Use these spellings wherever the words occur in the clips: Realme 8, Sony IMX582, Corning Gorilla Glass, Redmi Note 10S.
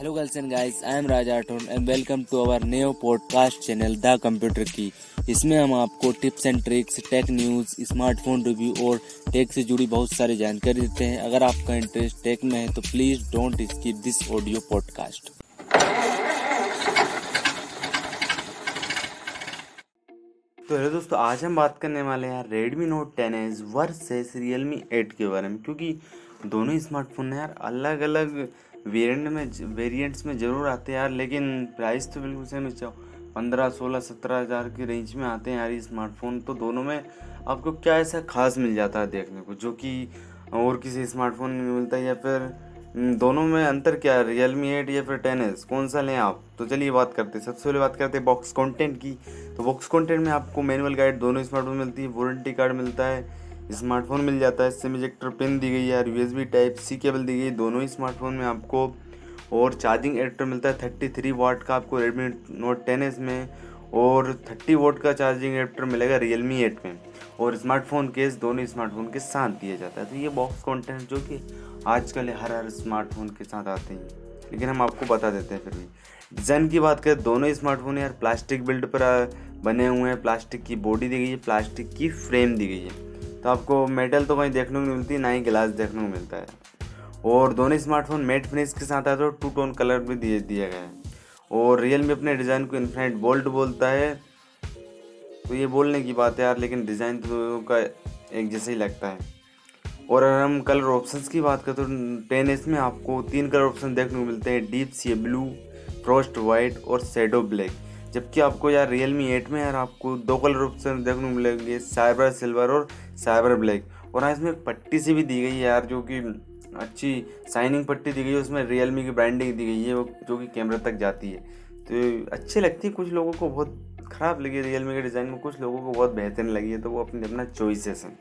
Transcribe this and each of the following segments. Hello girls and guys, I am Raja Rathore and welcome to our new podcast channel the computer की। इसमें हम आपको tips and tricks, tech news, smartphone review और tech से जुड़ी बहुत सारी जानकारी देते हैं। अगर आपका इंटरेस्ट टेक में है तो please don't skip this audio podcast. तो हेलो दोस्तों, आज हम बात करने वाले हैं Redmi note 10S versus Realme 8 के बारे में, क्योंकि दोनों स्मार्टफोन यार अलग अलग वेरिएंट्स में ज़रूर आते हैं यार, लेकिन प्राइस तो बिल्कुल सेम ही, 15, 16, 17 हज़ार की रेंज में आते हैं यार ये स्मार्टफोन। तो दोनों में आपको क्या ऐसा खास मिल जाता है देखने को जो कि और किसी स्मार्टफोन में मिलता है, या फिर दोनों में अंतर क्या है, रियलमी 8 या फिर 10S कौन सा लें आप? तो चलिए बात करते हैं। सबसे पहले बात करते हैं बॉक्स कंटेंट की। तो बॉक्स कंटेंट में आपको मैनुअल गाइड दोनों स्मार्टफोन मिलती है, वारंटी कार्ड मिलता है, स्मार्टफोन मिल जाता है, सिम इजेक्टर पिन दी गई है, यूएसबी टाइप सी केबल दी गई दोनों ही स्मार्टफोन में आपको, और चार्जिंग एडाप्टर मिलता है 33 वाट का आपको रेडमी नोट 10S में, और 30 वाट का चार्जिंग एडाप्टर मिलेगा रियलमी 8 में, और स्मार्टफोन केस दोनों स्मार्टफोन के साथ दिया जाता है। तो ये बॉक्स कंटेंट जो कि आजकल हर स्मार्टफोन के साथ आते हैं, लेकिन हम आपको बता देते हैं। फिर भी डिज़ाइन की बात करें, दोनों स्मार्टफोन यार प्लास्टिक बिल्ड पर बने हुए हैं, प्लास्टिक की बॉडी दी गई है, प्लास्टिक की फ्रेम दी गई है, तो आपको मेटल तो कहीं देखने को नहीं मिलती, ना ही ग्लास देखने को मिलता है, और दोनों स्मार्टफोन मैट फिनिश के साथ आते हैं, टू टोन कलर भी दिया गया है। और रियलमी अपने डिज़ाइन को इन्फिनिट बोल्ड बोलता है, तो ये बोलने की बात है यार, लेकिन डिज़ाइन तो दोनों का एक जैसे ही लगता है। और अगर हम कलर ऑप्शंस की बात करें तो 10S में आपको 3 कलर ऑप्शन देखने को मिलते हैं, deep sea blue, frost white और शेडो ब्लैक, जबकि आपको यार रियलमी 8 में यार आपको 2 कलर ऑप्शन देखने को मिलेंगे, साइबर सिल्वर और साइबर ब्लैक। और हाँ, इसमें पट्टी सी भी दी गई है यार, जो कि अच्छी शाइनिंग पट्टी दी गई है, उसमें रियलमी की ब्रांडिंग दी गई है जो कि कैमरा तक जाती है, तो अच्छी लगती है। कुछ लोगों को बहुत ख़राब लगी रियलमी के डिज़ाइन में, कुछ लोगों को बहुत बेहतरीन लगी है, तो वो अपने अपना चॉइसेस हैं।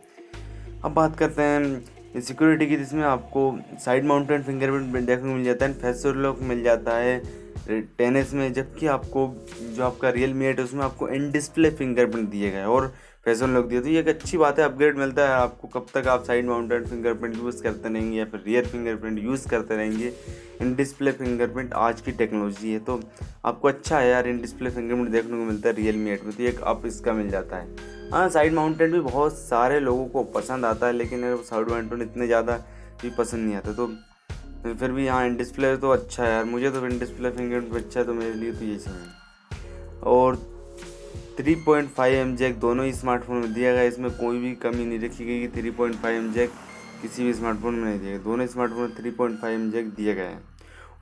अब बात करते हैं सिक्योरिटी की, जिसमें आपको साइड माउंटेड फिंगरप्रिंट देखने को मिल जाता है, फेस लॉक मिल जाता है 10S में, जबकि आपको जो आपका रियलमी 8 है उसमें आपको इन डिस्प्ले फिंगरप्रिंट दिए गए और फेस लॉक दिए, तो ये एक अच्छी बात है, अपग्रेड मिलता है आपको। कब तक आप साइड माउंटेड फिंगरप्रिंट यूज़ करते रहेंगे या फिर रियर फिंगरप्रिंट यूज़ करते रहेंगे, इन डिस्प्ले फिंगरप्रिंट आज की टेक्नोलॉजी है, तो आपको अच्छा है यार इन डिस्प्ले फिंगरप्रिंट देखने को मिलता है रियलमी 8 में, तो एक अप इसका मिल जाता है। हाँ, साइड माउंटेड भी बहुत सारे लोगों को पसंद आता है, लेकिन साइड माउंटेड इतने ज़्यादा भी पसंद नहीं आता, तो फिर भी हाँ इन डिस्प्ले तो अच्छा है यार, मुझे तो इन डिस्प्ले फिंगरप्रिंट अच्छा है, तो मेरे लिए तो ये चाहिए। और 3.5mm जैक दोनों ही स्मार्टफोन में दिया गया, इसमें कोई भी कमी नहीं रखी गई कि 3.5mm जैक किसी भी स्मार्टफोन में नहीं दिया गया, दोनों स्मार्टफोन में 3.5mm जैक दिया गया है।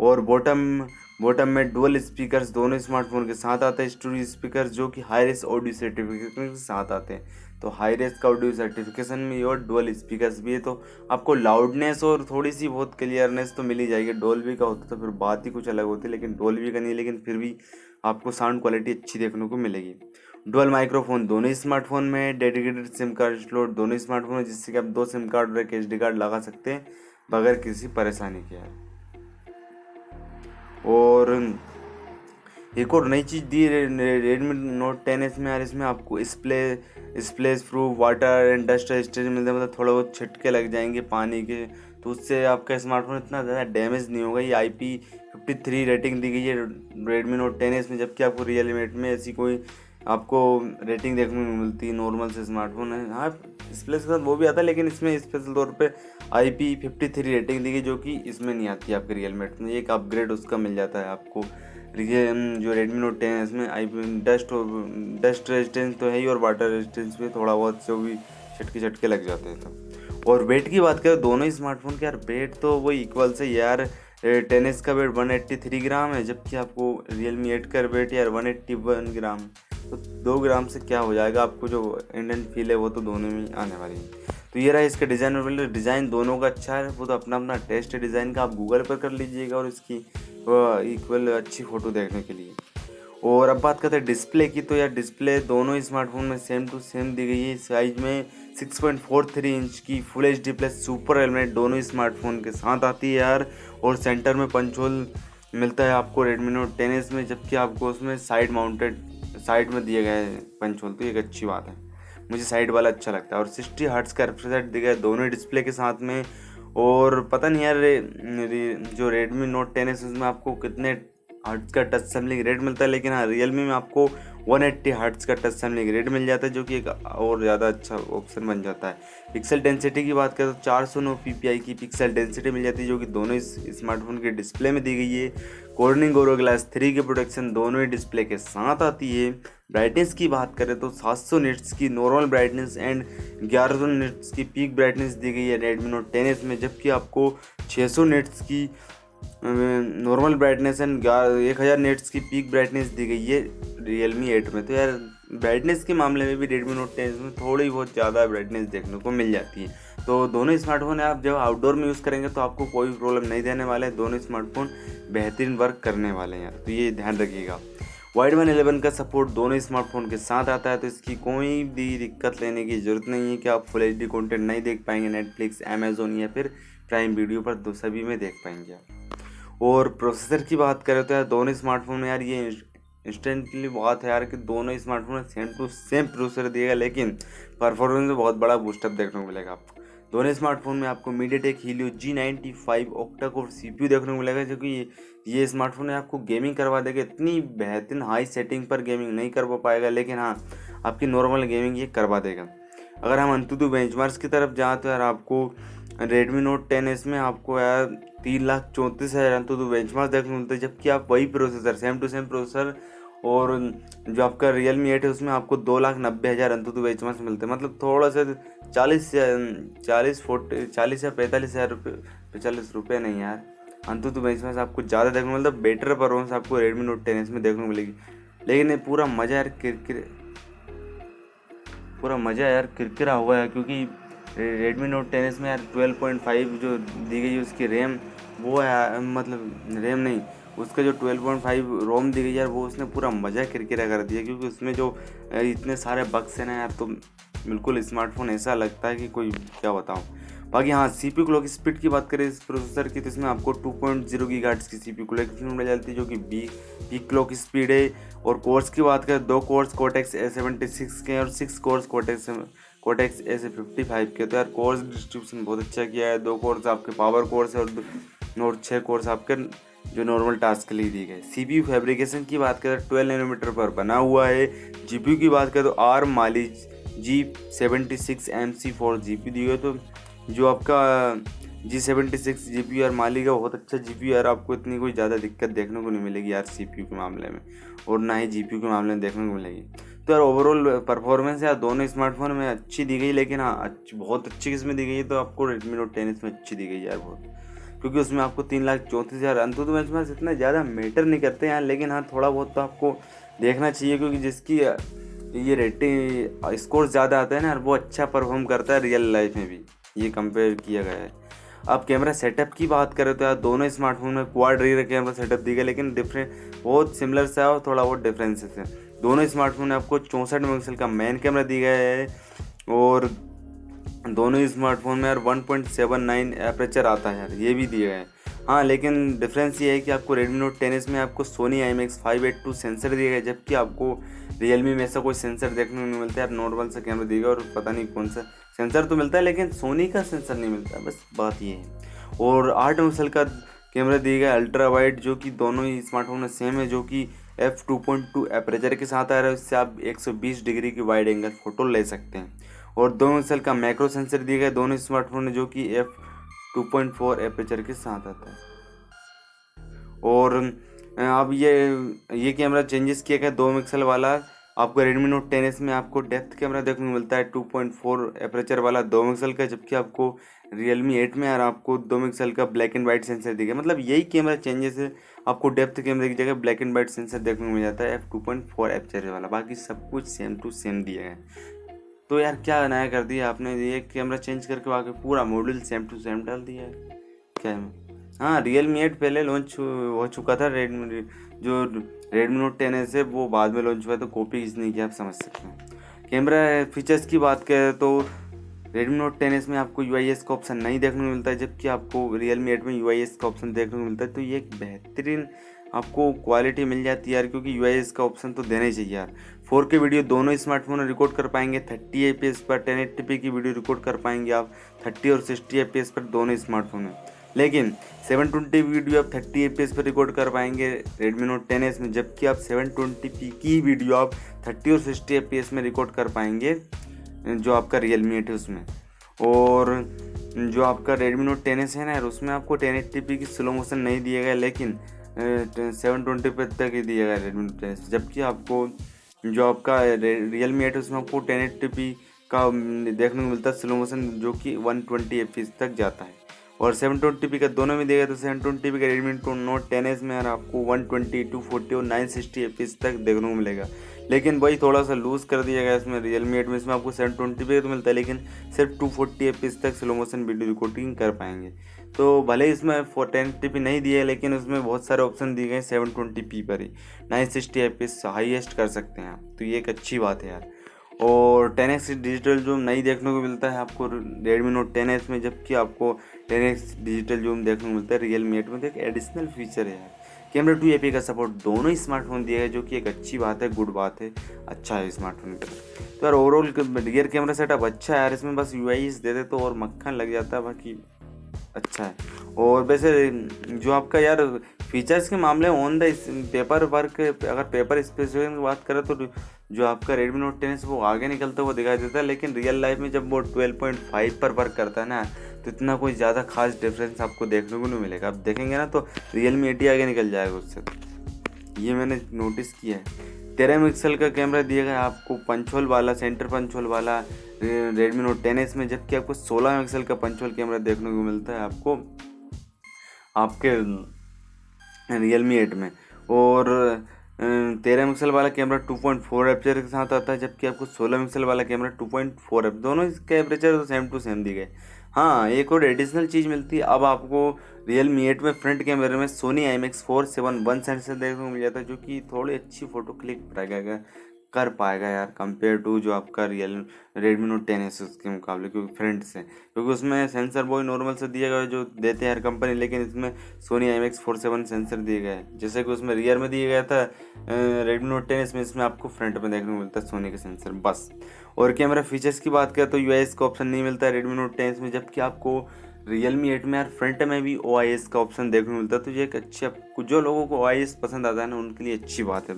और बॉटम में डुअल स्पीकर्स दोनों स्मार्टफोन के साथ आते हैं, स्टूडियो स्पीकर जो कि हाई रेस ऑडियो सर्टिफिकेशन के साथ आते हैं, तो हाई रेस का ऑडियो सर्टिफिकेशन में और डुअल स्पीकर्स भी है, तो आपको लाउडनेस और थोड़ी सी बहुत क्लियरनेस तो मिल ही जाएगी। डॉल्बी का होता तो फिर बात ही कुछ अलग होती है, लेकिन डॉल्बी का नहीं, लेकिन फिर भी आपको साउंड क्वालिटी अच्छी देखने को मिलेगी। डुअल माइक्रोफोन दोनों स्मार्टफोन में है, डेडिकेटेड सिम कार्ड स्लॉट दोनों स्मार्टफोन में, जिससे कि आप 2 सिम कार्ड और एक एसडी कार्ड लगा सकते हैं बगैर किसी परेशानी के। और एक और नई चीज़ दी रेडमी नोट 10S में यार, इसमें आपको splash proof, water and dust resistance मिलता है, मतलब थोड़ा बहुत छिटके लग जाएंगे पानी के, तो उससे आपका स्मार्टफोन इतना ज़्यादा डैमेज नहीं होगा। ये IP53 रेटिंग दी गई है रेडमी नोट 10S में, जबकि आपको रियलमी 8 में ऐसी कोई आपको रेटिंग देखने को मिलती, नॉर्मल से स्मार्टफोन है। हाँ, स्प्लैश के साथ वो भी आता है, लेकिन इसमें स्पेशल तौर पे IP53 रेटिंग दी गई जो कि इसमें नहीं आती आपके रियलमी 8 में, एक अपग्रेड उसका मिल जाता है आपको। जो रेडमी नोट 10 है इसमें डस्ट रेजिस्टेंस तो है ही, और वाटर रेजिस्टेंस भी थोड़ा बहुत से भी छटके लग जाते हैं। तो और वेट की बात करें दोनों स्मार्टफोन के यार, वेट तो वो इक्वल से यार, 10S का वेट 183 ग्राम है, जबकि आपको रियलमी 8 का वेट यार 181 ग्राम, तो 2 ग्राम से क्या हो जाएगा, आपको जो इंडियन फील है वो तो दोनों में आने वाली है। तो ये रहा इसका डिज़ाइन, और डिज़ाइन दोनों का अच्छा है, वो तो अपना अपना टेस्ट है डिज़ाइन का, आप गूगल पर कर लीजिएगा और इसकी इक्वल अच्छी फ़ोटो देखने के लिए। और अब बात करते हैं डिस्प्ले की, तो यार डिस्प्ले दोनों स्मार्टफोन में सेम टू सेम दी गई है, साइज में 6.43 इंच की फुल HD प्लस सुपर एलमेट दोनों स्मार्टफोन के साथ आती है यार, और सेंटर में पंच होल मिलता है आपको रेडमी नोट 10S में, जबकि आपको उसमें साइड माउंटेड साइड में दिए गए पंच होल, तो एक अच्छी बात है, मुझे साइड वाला अच्छा लगता है। और 60 हर्ट्ज़ का रिफ्रेश रेट दिया गया दोनों डिस्प्ले के साथ में, और पता नहीं यार जो Redmi Note 10S उसमें आपको कितने हर्ट्ज़ का टच सैम्पलिंग रेट मिलता है, लेकिन हाँ Realme में आपको 180 हर्ट्ज़ का टच सैम्पलिंग रेट मिल जाता है, जो कि एक और ज़्यादा अच्छा ऑप्शन बन जाता है। पिक्सल डेंसिटी की बात करें तो 409 ppi की पिक्सल डेंसिटी मिल जाती है, जो कि दोनों इस स्मार्टफोन के डिस्प्ले में दी गई है। कॉर्निंग गोरिल्ला ग्लास 3 की प्रोटेक्शन दोनों ही डिस्प्ले के साथ आती है। ब्राइटनेस की बात करें तो 700 निट्स की नॉर्मल ब्राइटनेस एंड 1100 निट्स की पीक ब्राइटनेस दी गई है Redmi Note 10S में, जबकि आपको 600 निट्स की नॉर्मल ब्राइटनेस एंड 1000 निट्स की पीक ब्राइटनेस दी गई है Realme 8 में। तो यार ब्राइटनेस के मामले में भी Redmi Note 10S में थोड़ी बहुत ज़्यादा ब्राइटनेस देखने को मिल जाती है। तो दोनों स्मार्टफोन आप जब आउटडोर में यूज़ करेंगे तो आपको कोई प्रॉब्लम नहीं देने वाले, दोनों स्मार्टफोन बेहतरीन वर्क करने वाले हैं यार, तो ये ध्यान रखिएगा। वाइड बैंड 11 का सपोर्ट दोनों स्मार्टफोन के साथ आता है, तो इसकी कोई भी दिक्कत लेने की ज़रूरत नहीं है कि आप फुल एचडी कंटेंट नहीं देख पाएंगे नेटफ्लिक्स, अमेज़न या फिर प्राइम वीडियो पर, दो सभी में देख पाएंगे आप। और प्रोसेसर की बात करें तो यार दोनों स्मार्टफोन में यार ये इंस्टेंटली बात है यार कि दोनों स्मार्टफोन में सेम टू सेम प्रोसेसर दिएगा, लेकिन परफॉर्मेंस में बहुत बड़ा बूस्टअप देखने को मिलेगा आपको। दोनों स्मार्टफोन में आपको MediaTek Helio G95 octa core CPU देखने को मिलेगा, जो कि ये स्मार्टफोन है आपको गेमिंग करवा देगा। इतनी बेहतरीन हाई सेटिंग पर गेमिंग नहीं करवा पाएगा, लेकिन हाँ आपकी नॉर्मल गेमिंग ये करवा देगा। अगर हम अंतुतु बेंचमार्क्स की तरफ जाएँ तो यार आपको Redmi Note 10S में आपको यार 3,34,000 अंतुतु बेंचमार्क्स देखने को मिलते हैं, जबकि आप वही processor same to same processor और जो आपका Realme 8 है उसमें आपको 2,90,000 अंतुतु बेंचमार्क्स मिलते हैं। मतलब थोड़ा सा 40 या 45,000 रुपये नहीं यार अंतुतु बेंचमार्क्स आपको ज़्यादा देखने को मिलता है। बेटर परफॉर्मेंस आपको Redmi Note 10S में देखने को मिलेगी, लेकिन ये पूरा मज़ा यार किरकिरा हुआ है, क्योंकि Redmi Note 10S में यार 12.5 जो दी गई है उसकी रैम वो है, मतलब रैम नहीं उसका जो 12.5 रोम दी गई यार वो उसने पूरा मज़ा किरकिरा कर दिया, क्योंकि उसमें जो इतने सारे बग्स हैं ना यार, तो बिल्कुल स्मार्टफोन ऐसा लगता है कि कोई क्या बताऊँ। बाकी हाँ CPU क्लॉक स्पीड की बात करें इस प्रोसेसर की तो इसमें आपको 2.0 गीगाहर्ट्ज़ की CPU क्लॉक स्पीड मिल जाती है, जो कि पीक क्लॉक स्पीड है। और कोर्स की बात करें 2 कोर्स Cortex A76 के और 6 कोर्स Cortex A55 के, तो यार कोर्स डिस्ट्रीब्यूशन बहुत अच्छा किया है। 2 कोर्स आपके पावर कोर्स है और 6 कोर्स आपके जो नॉर्मल टास्क के लिए दी गई। CPU फैब्रिकेशन की बात करें 12 नैनोमीटर पर बना हुआ है। GPU की बात करें तो ARM माली G76 MC4 GPU दी है, तो जो आपका G76 GPU और माली का बहुत अच्छा GPU यार, आपको इतनी कोई ज़्यादा दिक्कत देखने को नहीं मिलेगी यार CPU के मामले में और ना ही GPU के मामले में देखने को मिलेगी। तो यार ओवरऑल परफॉर्मेंस यार दोनों स्मार्टफोन में अच्छी दी गई, लेकिन हाँ बहुत अच्छी किस्म दी गई है तो आपको Redmi Note 10S में अच्छी दी गई यार बहुत, क्योंकि उसमें आपको 3,34,000 अंतुतु बेंचमार्क्स इतना ज़्यादा मैटर नहीं करते हैं, लेकिन हाँ थोड़ा बहुत तो आपको देखना चाहिए, क्योंकि जिसकी ये रेटिंग स्कोर ज़्यादा आता है ना वो अच्छा परफॉर्म करता है रियल लाइफ में भी, ये कंपेयर किया गया है। अब कैमरा सेटअप की बात करें तो यार दोनों स्मार्टफोन में क्वाड रियर कैमरा सेटअप दी गई, लेकिन डिफरेंट बहुत सिमिलर सा है और थोड़ा बहुत डिफरेंसेस है। दोनों स्मार्टफोन में आपको 64 मेगापिक्सल का मेन कैमरा दी गया है और दोनों ही स्मार्टफोन में यार 1.79 एपरेचर आता है यार, ये भी दिया है। हाँ लेकिन डिफरेंस ये है कि आपको Redmi Note 10S में आपको Sony IMX582 सेंसर दिया गया, जबकि आपको Realme में ऐसा कोई सेंसर देखने को नहीं मिलता यार, नॉर्मल सा कैमरा दिया गया और पता नहीं कौन सा सेंसर तो मिलता है, लेकिन Sony का सेंसर नहीं मिलता, बस बात ये है। और 8 मेगापिक्सल का कैमरा दिया गया अल्ट्रा वाइड, जो कि दोनों ही स्मार्टफोन में सेम है, जो कि f/2.2 एपरेचर के साथ आ रहा है, इससे आप 120 डिग्री की वाइड एंगल फ़ोटो ले सकते हैं। और 2 मेगापिक्सल का मैक्रो सेंसर दिया गया दोनों स्मार्टफोन में, जो कि f/2.4 एपरेचर के साथ आता है। और अब ये कैमरा चेंजेस किया गया, 2 मेगापिक्सल वाला आपको Redmi Note 10S में आपको डेप्थ कैमरा देखने को मिलता है 2.4 एपरेचर वाला 2 मेगापिक्सल का, जबकि आपको Realme 8 में यार आपको 2 मेगापिक्सल का ब्लैक एंड वाइट सेंसर दिया गया। मतलब यही कैमरा चेंजेस है, आपको डेप्थ कैमरे की जगह ब्लैक एंड वाइट सेंसर देखने को मिल जाता है f/2.4 एपरेचर वाला, बाकी सब कुछ सेम टू सेम दिया है। तो यार क्या नया कर दिया आपने, ये कैमरा चेंज करके वाकई पूरा मॉडल सेम टू सेम डाल दिया है कैमरा। हाँ Realme 8 पहले लॉन्च हो चुका था, जो Redmi Note 10S है वो बाद में लॉन्च हुआ, तो कॉपी इसने की आप समझ सकते हैं। कैमरा फीचर्स की बात करें तो Redmi Note 10S में आपको UIS का ऑप्शन नहीं देखने को मिलता है, जबकि आपको Realme 8 में UIS का ऑप्शन देखने को मिलता है, तो ये एक बेहतरीन आपको क्वालिटी मिल जाती है यार, क्योंकि UIS का ऑप्शन तो देना ही चाहिए यार। 4K वीडियो दोनों स्मार्टफोन रिकॉर्ड कर पाएंगे। 30 fps पर 1080p की वीडियो रिकॉर्ड कर पाएंगे आप 30 और 60 fps पर दोनों स्मार्टफोन में। लेकिन 720p वीडियो आप 30 fps पर रिकॉर्ड कर पाएंगे Redmi Note 10S में, जबकि आप 720p की वीडियो आप 30 और 60 fps में रिकॉर्ड कर पाएंगे जो आपका Realme 8 है उसमें। और जो आपका Redmi Note 10S है ना उसमें आपको 1080p की स्लो मोशन नहीं दिया गया, लेकिन 720p तक ही दिया गया Redmi Note 10S, जबकि आपको जो आपका Realme 8 है उसमें आपको 1080p का देखने को मिलता है स्लो मोशन, जो कि 120 fps तक जाता है। और 720p का दोनों में देगा तो 720p का Redmi Note 10S में यार आपको 120, 240 और 960 fps तक देखने को मिलेगा, लेकिन वही थोड़ा सा लूज़ कर दिया गया इसमें Realme 8 में। इसमें आपको 720p तो मिलता है, लेकिन सिर्फ 240 fps तक स्लो मोशन वीडियो रिकॉर्डिंग कर पाएंगे। तो भले इसमें 1080p नहीं दिया, लेकिन उसमें बहुत सारे ऑप्शन दिए गए 720p पर ही, 960 fps हाईएस्ट कर सकते हैं आप, तो ये एक अच्छी बात है यार। और 10x डिजिटल जूम नहीं देखने को मिलता है आपको Redmi Note 10S में, जबकि आपको 10x डिजिटल जूम देखने को मिलता है Realme 8 में। तो एक एडिशनल फीचर है यार। कैमरा 2 API का सपोर्ट दोनों ही स्मार्टफोन दिया है, जो कि एक अच्छी बात है, गुड बात है, अच्छा है स्मार्टफोन का। तो यार ओवरऑल रियर कैमरा सेटअप अच्छा है यार, इसमें बस UI देते तो और मक्खन लग जाता है, बाकी अच्छा है। और वैसे जो आपका यार फीचर्स के मामले ऑन द पेपर वर्क, अगर पेपर स्पेसिफिकेशन की बात करें तो जो आपका Redmi Note 10S वो आगे निकलता है वो दिखाई देता है, लेकिन रियल लाइफ में जब वो 12.5 पर वर्क करता है ना तो इतना कोई ज़्यादा खास डिफरेंस आपको देखने को नहीं मिलेगा। आप देखेंगे ना तो Realme 8 आगे निकल जाएगा उससे, ये मैंने नोटिस किया है। 13 MP का कैमरा दिया गया आपको पंचोल वाला, सेंटर पंचोल वाला Redmi Note 10S में, जबकि आपको 16 MP का पंचोल कैमरा देखने को मिलता है आपको आपके Realme 8 में। और 13 MP वाला कैमरा 2.4 एपचर के साथ आता है, जबकि आपको 16 MP वाला कैमरा 2.4 एप, दोनों इसके एपरेचर तो सेम टू सेम दिए गए। हाँ, एक और एडिशनल चीज़ मिलती है, अब आपको Realme 8 में फ्रंट कैमरे में Sony IMX582 सेंसर देखने को मिल जाता है, जो कि थोड़ी अच्छी फ़ोटो क्लिक कर पाएगा यार कंपेयर टू जो आपका Redmi Note 10S उसके मुकाबले, क्योंकि फ्रंट से, क्योंकि उसमें सेंसर वो नॉर्मल से दिया गया जो देते हैं हर कंपनी, लेकिन इसमें Sony IMX582 सेंसर दिए गए हैं, जैसे कि उसमें रियर में दिया गया था Redmi Note 10S में, इसमें आपको फ्रंट में देखने को मिलता है Sony का सेंसर बस। और कैमरा फीचर्स की बात करें तो UIS का ऑप्शन नहीं मिलता है Redmi Note 10S में, जबकि आपको Realme 8 में यार फ्रंट में भी OIS का ऑप्शन देखने को मिलता है। तो ये एक अच्छी, आपको जो लोगों को OIS पसंद आता है ना उनके लिए अच्छी बात है।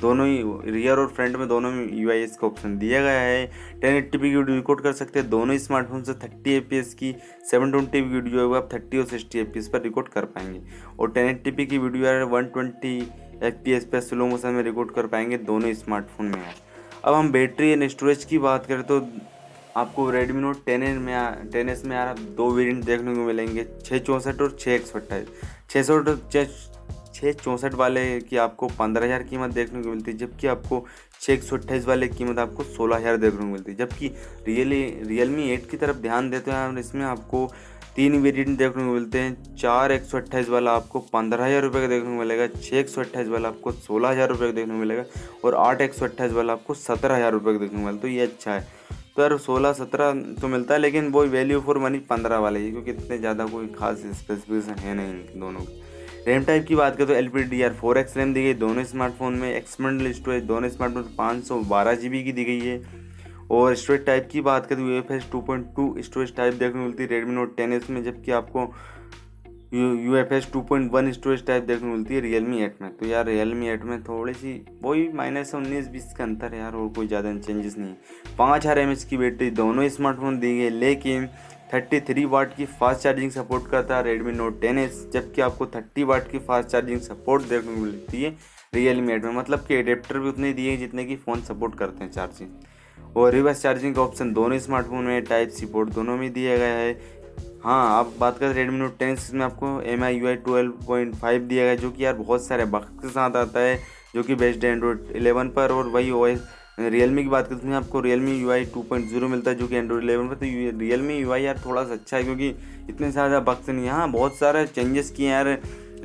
दोनों ही रियर और फ्रंट में दोनों में UIS का ऑप्शन दिया गया है। 1080p की वीडियो रिकॉर्ड कर सकते हैं दोनों स्मार्टफोन से, 30 fps की। 720p वीडियो आप 30 और 60 fps पर रिकॉर्ड कर पाएंगे, और 1080p की वीडियो यार 120 fps पर स्लो मोशन में रिकॉर्ड कर पाएंगे दोनों स्मार्टफोन में यार। अब हम बैटरी एंड स्टोरेज की बात करें तो आपको Redmi Note 10S में यार आप दो वेरिएंट देखने को मिलेंगे, 664 और 628। 664 वाले की आपको 15,000 कीमत देखने को मिलती है, जबकि आपको 628 वाले की कीमत आपको 16,000 देखने को मिलती है। जबकि Realme 8 की तरफ ध्यान देते हैं, इसमें आपको 3 वेरिएंट देखने को मिलते हैं। 4 128 वाला आपको 15,000 रुपये का देखने को मिलेगा, 6 128 वाला आपको 16,000 रुपये का देखने को मिलेगा, और 8 128 वाला आपको 17,000 रुपये का देखने को मिलेगा। तो ये अच्छा है। तो यार 16-17 तो मिलता है, लेकिन वो वैल्यू फॉर मनी 15 वाले ही, क्योंकि इतने ज़्यादा कोई खास स्पेसिफिकेशन है नहीं दोनों के। रैम टाइप की बात करें तो LPDDR4X रैम दी गई दोनों स्मार्टफोन में। एक्सटर्नल स्टोरेज दोनों स्मार्टफोन 512 GB की दी गई है। और स्टोरेज टाइप की बात करें तो UFS 2.2 स्टोरेज टाइप देखने को मिलती है Redmi Note 10S में, जबकि आपको UFS 2.1 स्टोरेज टाइप देखने को मिलती है Realme 8 में। तो यार Realme 8 में थोड़ी सी वही -19-20 का अंतर है यार, और कोई ज़्यादा चेंजेस नहीं है। 5000 mAh की बैटरी दोनों स्मार्टफोन दी गई, लेकिन 33W की फास्ट चार्जिंग सपोर्ट करता है Redmi Note 10S, जबकि आपको 30W की फास्ट चार्जिंग सपोर्ट देखने को मिलती है Realme 8 में। मतलब कि एडेप्टर भी उतने दिए जितने की फ़ोन सपोर्ट करते हैं चार्जिंग। और रिवर्स चार्जिंग का ऑप्शन दोनों स्मार्टफोन में, Type-C पोर्ट दोनों में दिया गया है। हाँ, आप बात करें Redmi Note 10 में आपको MIUI 12.5 दिया गया, जो कि यार बहुत सारे बग्स के साथ आता है, जो कि बेस्ड एंड्रॉयड 11 पर। और वही OS Realme की बात करते हैं, आपको Realme UI 2.0 मिलता है, जो कि एंड्रॉयड 11 पर। तो Realme UI यार थोड़ा सा अच्छा है, क्योंकि इतने ज़्यादा बग्स नहीं है। हाँ, बहुत सारे चेंजेस किए यार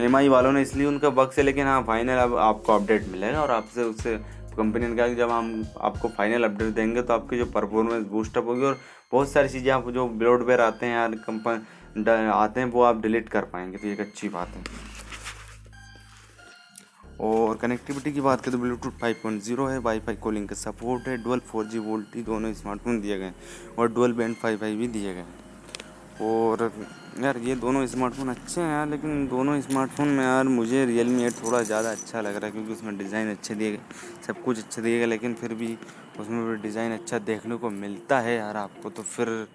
MIUI वालों ने, इसलिए उनका बग्स है, लेकिन हाँ फाइनल अब आपको अपडेट मिलेगा। और आपसे उससे कंपनी ने कहा कि जब हम आपको फाइनल अपडेट देंगे तो आपकी जो परफॉर्मेंस बूस्टअप होगी, और बहुत सारी चीज़ें आप जो ब्लोडवेयर आते हैं यार आते हैं वो आप डिलीट कर पाएंगे। तो ये एक अच्छी बात है। और कनेक्टिविटी की बात करें तो ब्लूटूथ 5.0 है, वाईफाई कॉलिंग का सपोर्ट है, डुअल 4G वोल्टी दोनों स्मार्टफोन दिए गए हैं और डुअल बैंड वाईफाई भी दिए गए हैं। और यार ये दोनों स्मार्टफोन अच्छे हैं यार, लेकिन दोनों स्मार्टफोन में यार मुझे Realme 8 थोड़ा ज़्यादा अच्छा लग रहा है क्योंकि उसमें डिज़ाइन अच्छे दिए गए, सब कुछ अच्छे दिए गए, लेकिन फिर भी उसमें भी डिज़ाइन अच्छा देखने को मिलता है यार आपको, तो फिर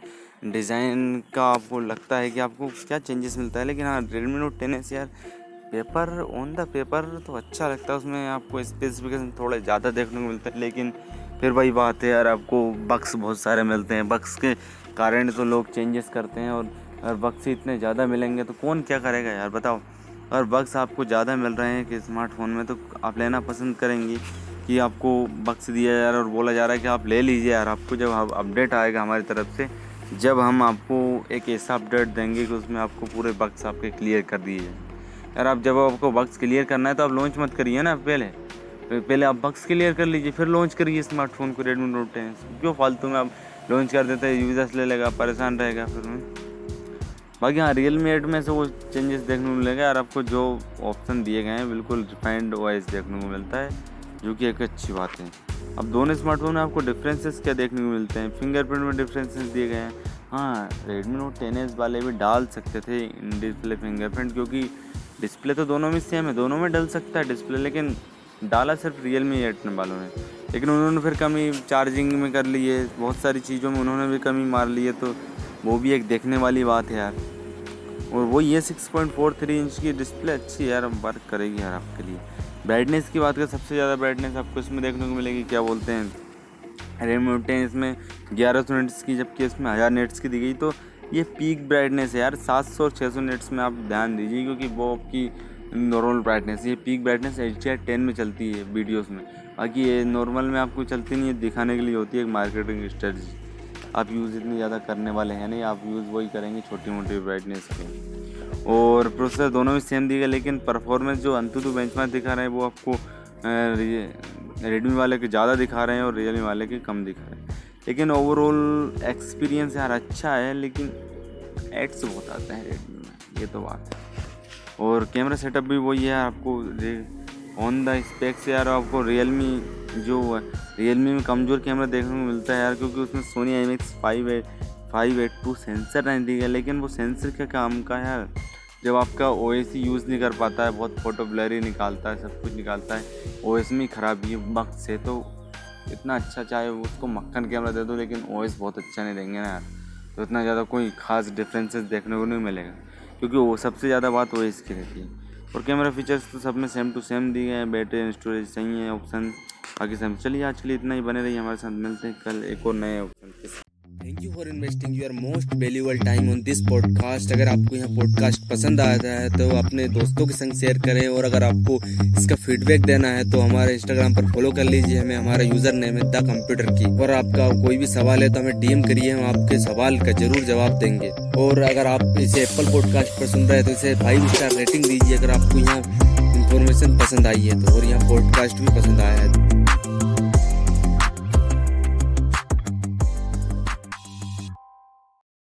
डिज़ाइन का आपको लगता है कि आपको क्या चेंजेस मिलता है। लेकिन हाँ Realme Note 10S यार पेपर ऑन द पेपर तो अच्छा लगता है, उसमें आपको स्पेसिफिकेशन थोड़ा ज़्यादा देखने को मिलता है, लेकिन फिर वही बात है यार आपको बग्स बहुत सारे मिलते हैं, बग्स के कारण तो लोग चेंजेस करते हैं और बग्स ही इतने ज़्यादा मिलेंगे तो कौन क्या करेगा यार बताओ। और बग्स आपको ज़्यादा मिल रहे हैं कि स्मार्टफोन में तो आप लेना पसंद करेंगे कि आपको बग्स दिया यार और बोला जा रहा है कि आप ले लीजिए यार, आपको जब अपडेट आएगा हमारी तरफ से, जब हम आपको एक ऐसा अपडेट देंगे कि उसमें आपको पूरे बग्स आपके क्लियर कर दिए यार। आप जब आपको बग्स क्लियर करना है तो आप लॉन्च मत करिए ना, पहले आप बग्स क्लियर कर लीजिए फिर लॉन्च करिए स्मार्टफोन को Redmi Note 10। क्यों फालतू में आप लॉन्च कर देते हैं, यूजर्स ले लेगा, परेशान रहेगा फिर में। बाकी हाँ Realme 8 में से वो चेंजेस देखने को मिलेगा यार आपको, जो ऑप्शन दिए गए हैं बिल्कुल रिफाइंड वॉइस देखने को मिलता है, जो कि एक अच्छी बात है। अब दोनों स्मार्टफोन में आपको डिफरेंसेस क्या देखने को मिलते हैं, फिंगरप्रिंट में डिफरेंसेस दिए गए हैं। हाँ Redmi Note 10S वाले भी डाल सकते थे इन डिस्प्ले फिंगरप्रिंट, क्योंकि डिस्प्ले तो दोनों में सेम है, दोनों में डल सकता है डिस्प्ले, लेकिन डाला सिर्फ Realme 8 वालों ने। लेकिन उन्होंने फिर कमी चार्जिंग में कर ली है, बहुत सारी चीज़ों में उन्होंने भी कमी मार ली है, तो वो भी एक देखने वाली बात है यार। और वो ये 6.43 इंच की डिस्प्ले अच्छी है यार, वर्क करेगी यार आपके लिए। ब्राइटनेस की बात करें, सबसे ज़्यादा ब्राइटनेस आपको इसमें देखने को मिलेगी, क्या बोलते हैं Realme 8 इसमें 1100 नेट्स की, जबकि इसमें 1000 नेट्स की दी गई, तो ये पीक ब्राइटनेस है यार। 700 और 600 नेट्स में आप ध्यान दीजिए क्योंकि वो आपकी नॉर्मल ब्राइटनेस, ये पीक ब्राइटनेस HDR10 में चलती है वीडियोस में, बाकी ये नॉर्मल में आपको चलती नहीं है, दिखाने के लिए होती है एक मार्केटिंग स्ट्रेटजी। आप यूज़ इतनी ज़्यादा करने वाले हैं नहीं, आप यूज़ वही करेंगे छोटी मोटी ब्राइटनेस पे। और प्रोसेसर दोनों में सेम दिखेगा, लेकिन परफॉर्मेंस जो अंतुतु बेंचमार्क दिखा रहे हैं वो आपको Redmi वाले के ज़्यादा दिखा रहे हैं और Realme वाले के कम दिखा रहे हैं। लेकिन ओवरऑल एक्सपीरियंस यार अच्छा है, लेकिन एड्स बहुत आते हैं Redmi में, ये तो बात है। और कैमरा सेटअप भी वही है आपको ऑन द स्पेक्स यार, आपको Realme में कमज़ोर कैमरा देखने को मिलता है यार, क्योंकि उसमें Sony IMX582 सेंसर नहीं दिया, लेकिन वो सेंसर के काम का यार जब आपका OS यूज़ नहीं कर पाता है, बहुत फोटो ब्लरी निकालता है, सब कुछ निकालता है, OS में खराबी है बग से, तो इतना अच्छा चाहे उसको मक्खन कैमरा दे दो लेकिन OS बहुत अच्छा नहीं देंगे ना यार, तो इतना ज़्यादा कोई खास डिफरेंसेस देखने को नहीं मिलेगा क्योंकि वो सबसे ज़्यादा बात वो इसकी रहती है। और कैमरा फीचर्स तो सब में सेम टू सेम दिए गए हैं, बैटरी एंड स्टोरेज सही है, ऑप्शन बाकी सब। चलिए आज के लिए इतना ही, बने रहिए हमारे साथ, मिलते हैं कल एक और नए ऑप्शन के साथ। Thank you for investing your most valuable time on this podcast. अगर आपको यह पॉडकास्ट पसंद आता है तो अपने दोस्तों के संग शेयर करें, और अगर आपको इसका फीडबैक देना है तो हमारे इंस्टाग्राम पर फॉलो कर लीजिए हमें, हमारा यूजर नेम है द कंप्यूटर की। और आपका कोई भी सवाल है तो हमें डीएम करिए, हम आपके सवाल का जरूर जवाब देंगे। और अगर आप इसे एप्पल पॉडकास्ट पर सुन रहे हैं तो इसे 5 स्टार रेटिंग दीजिए अगर आपको यहाँ इन्फॉर्मेशन पसंद आई है तो, और यहाँ पॉडकास्ट भी पसंद आया है।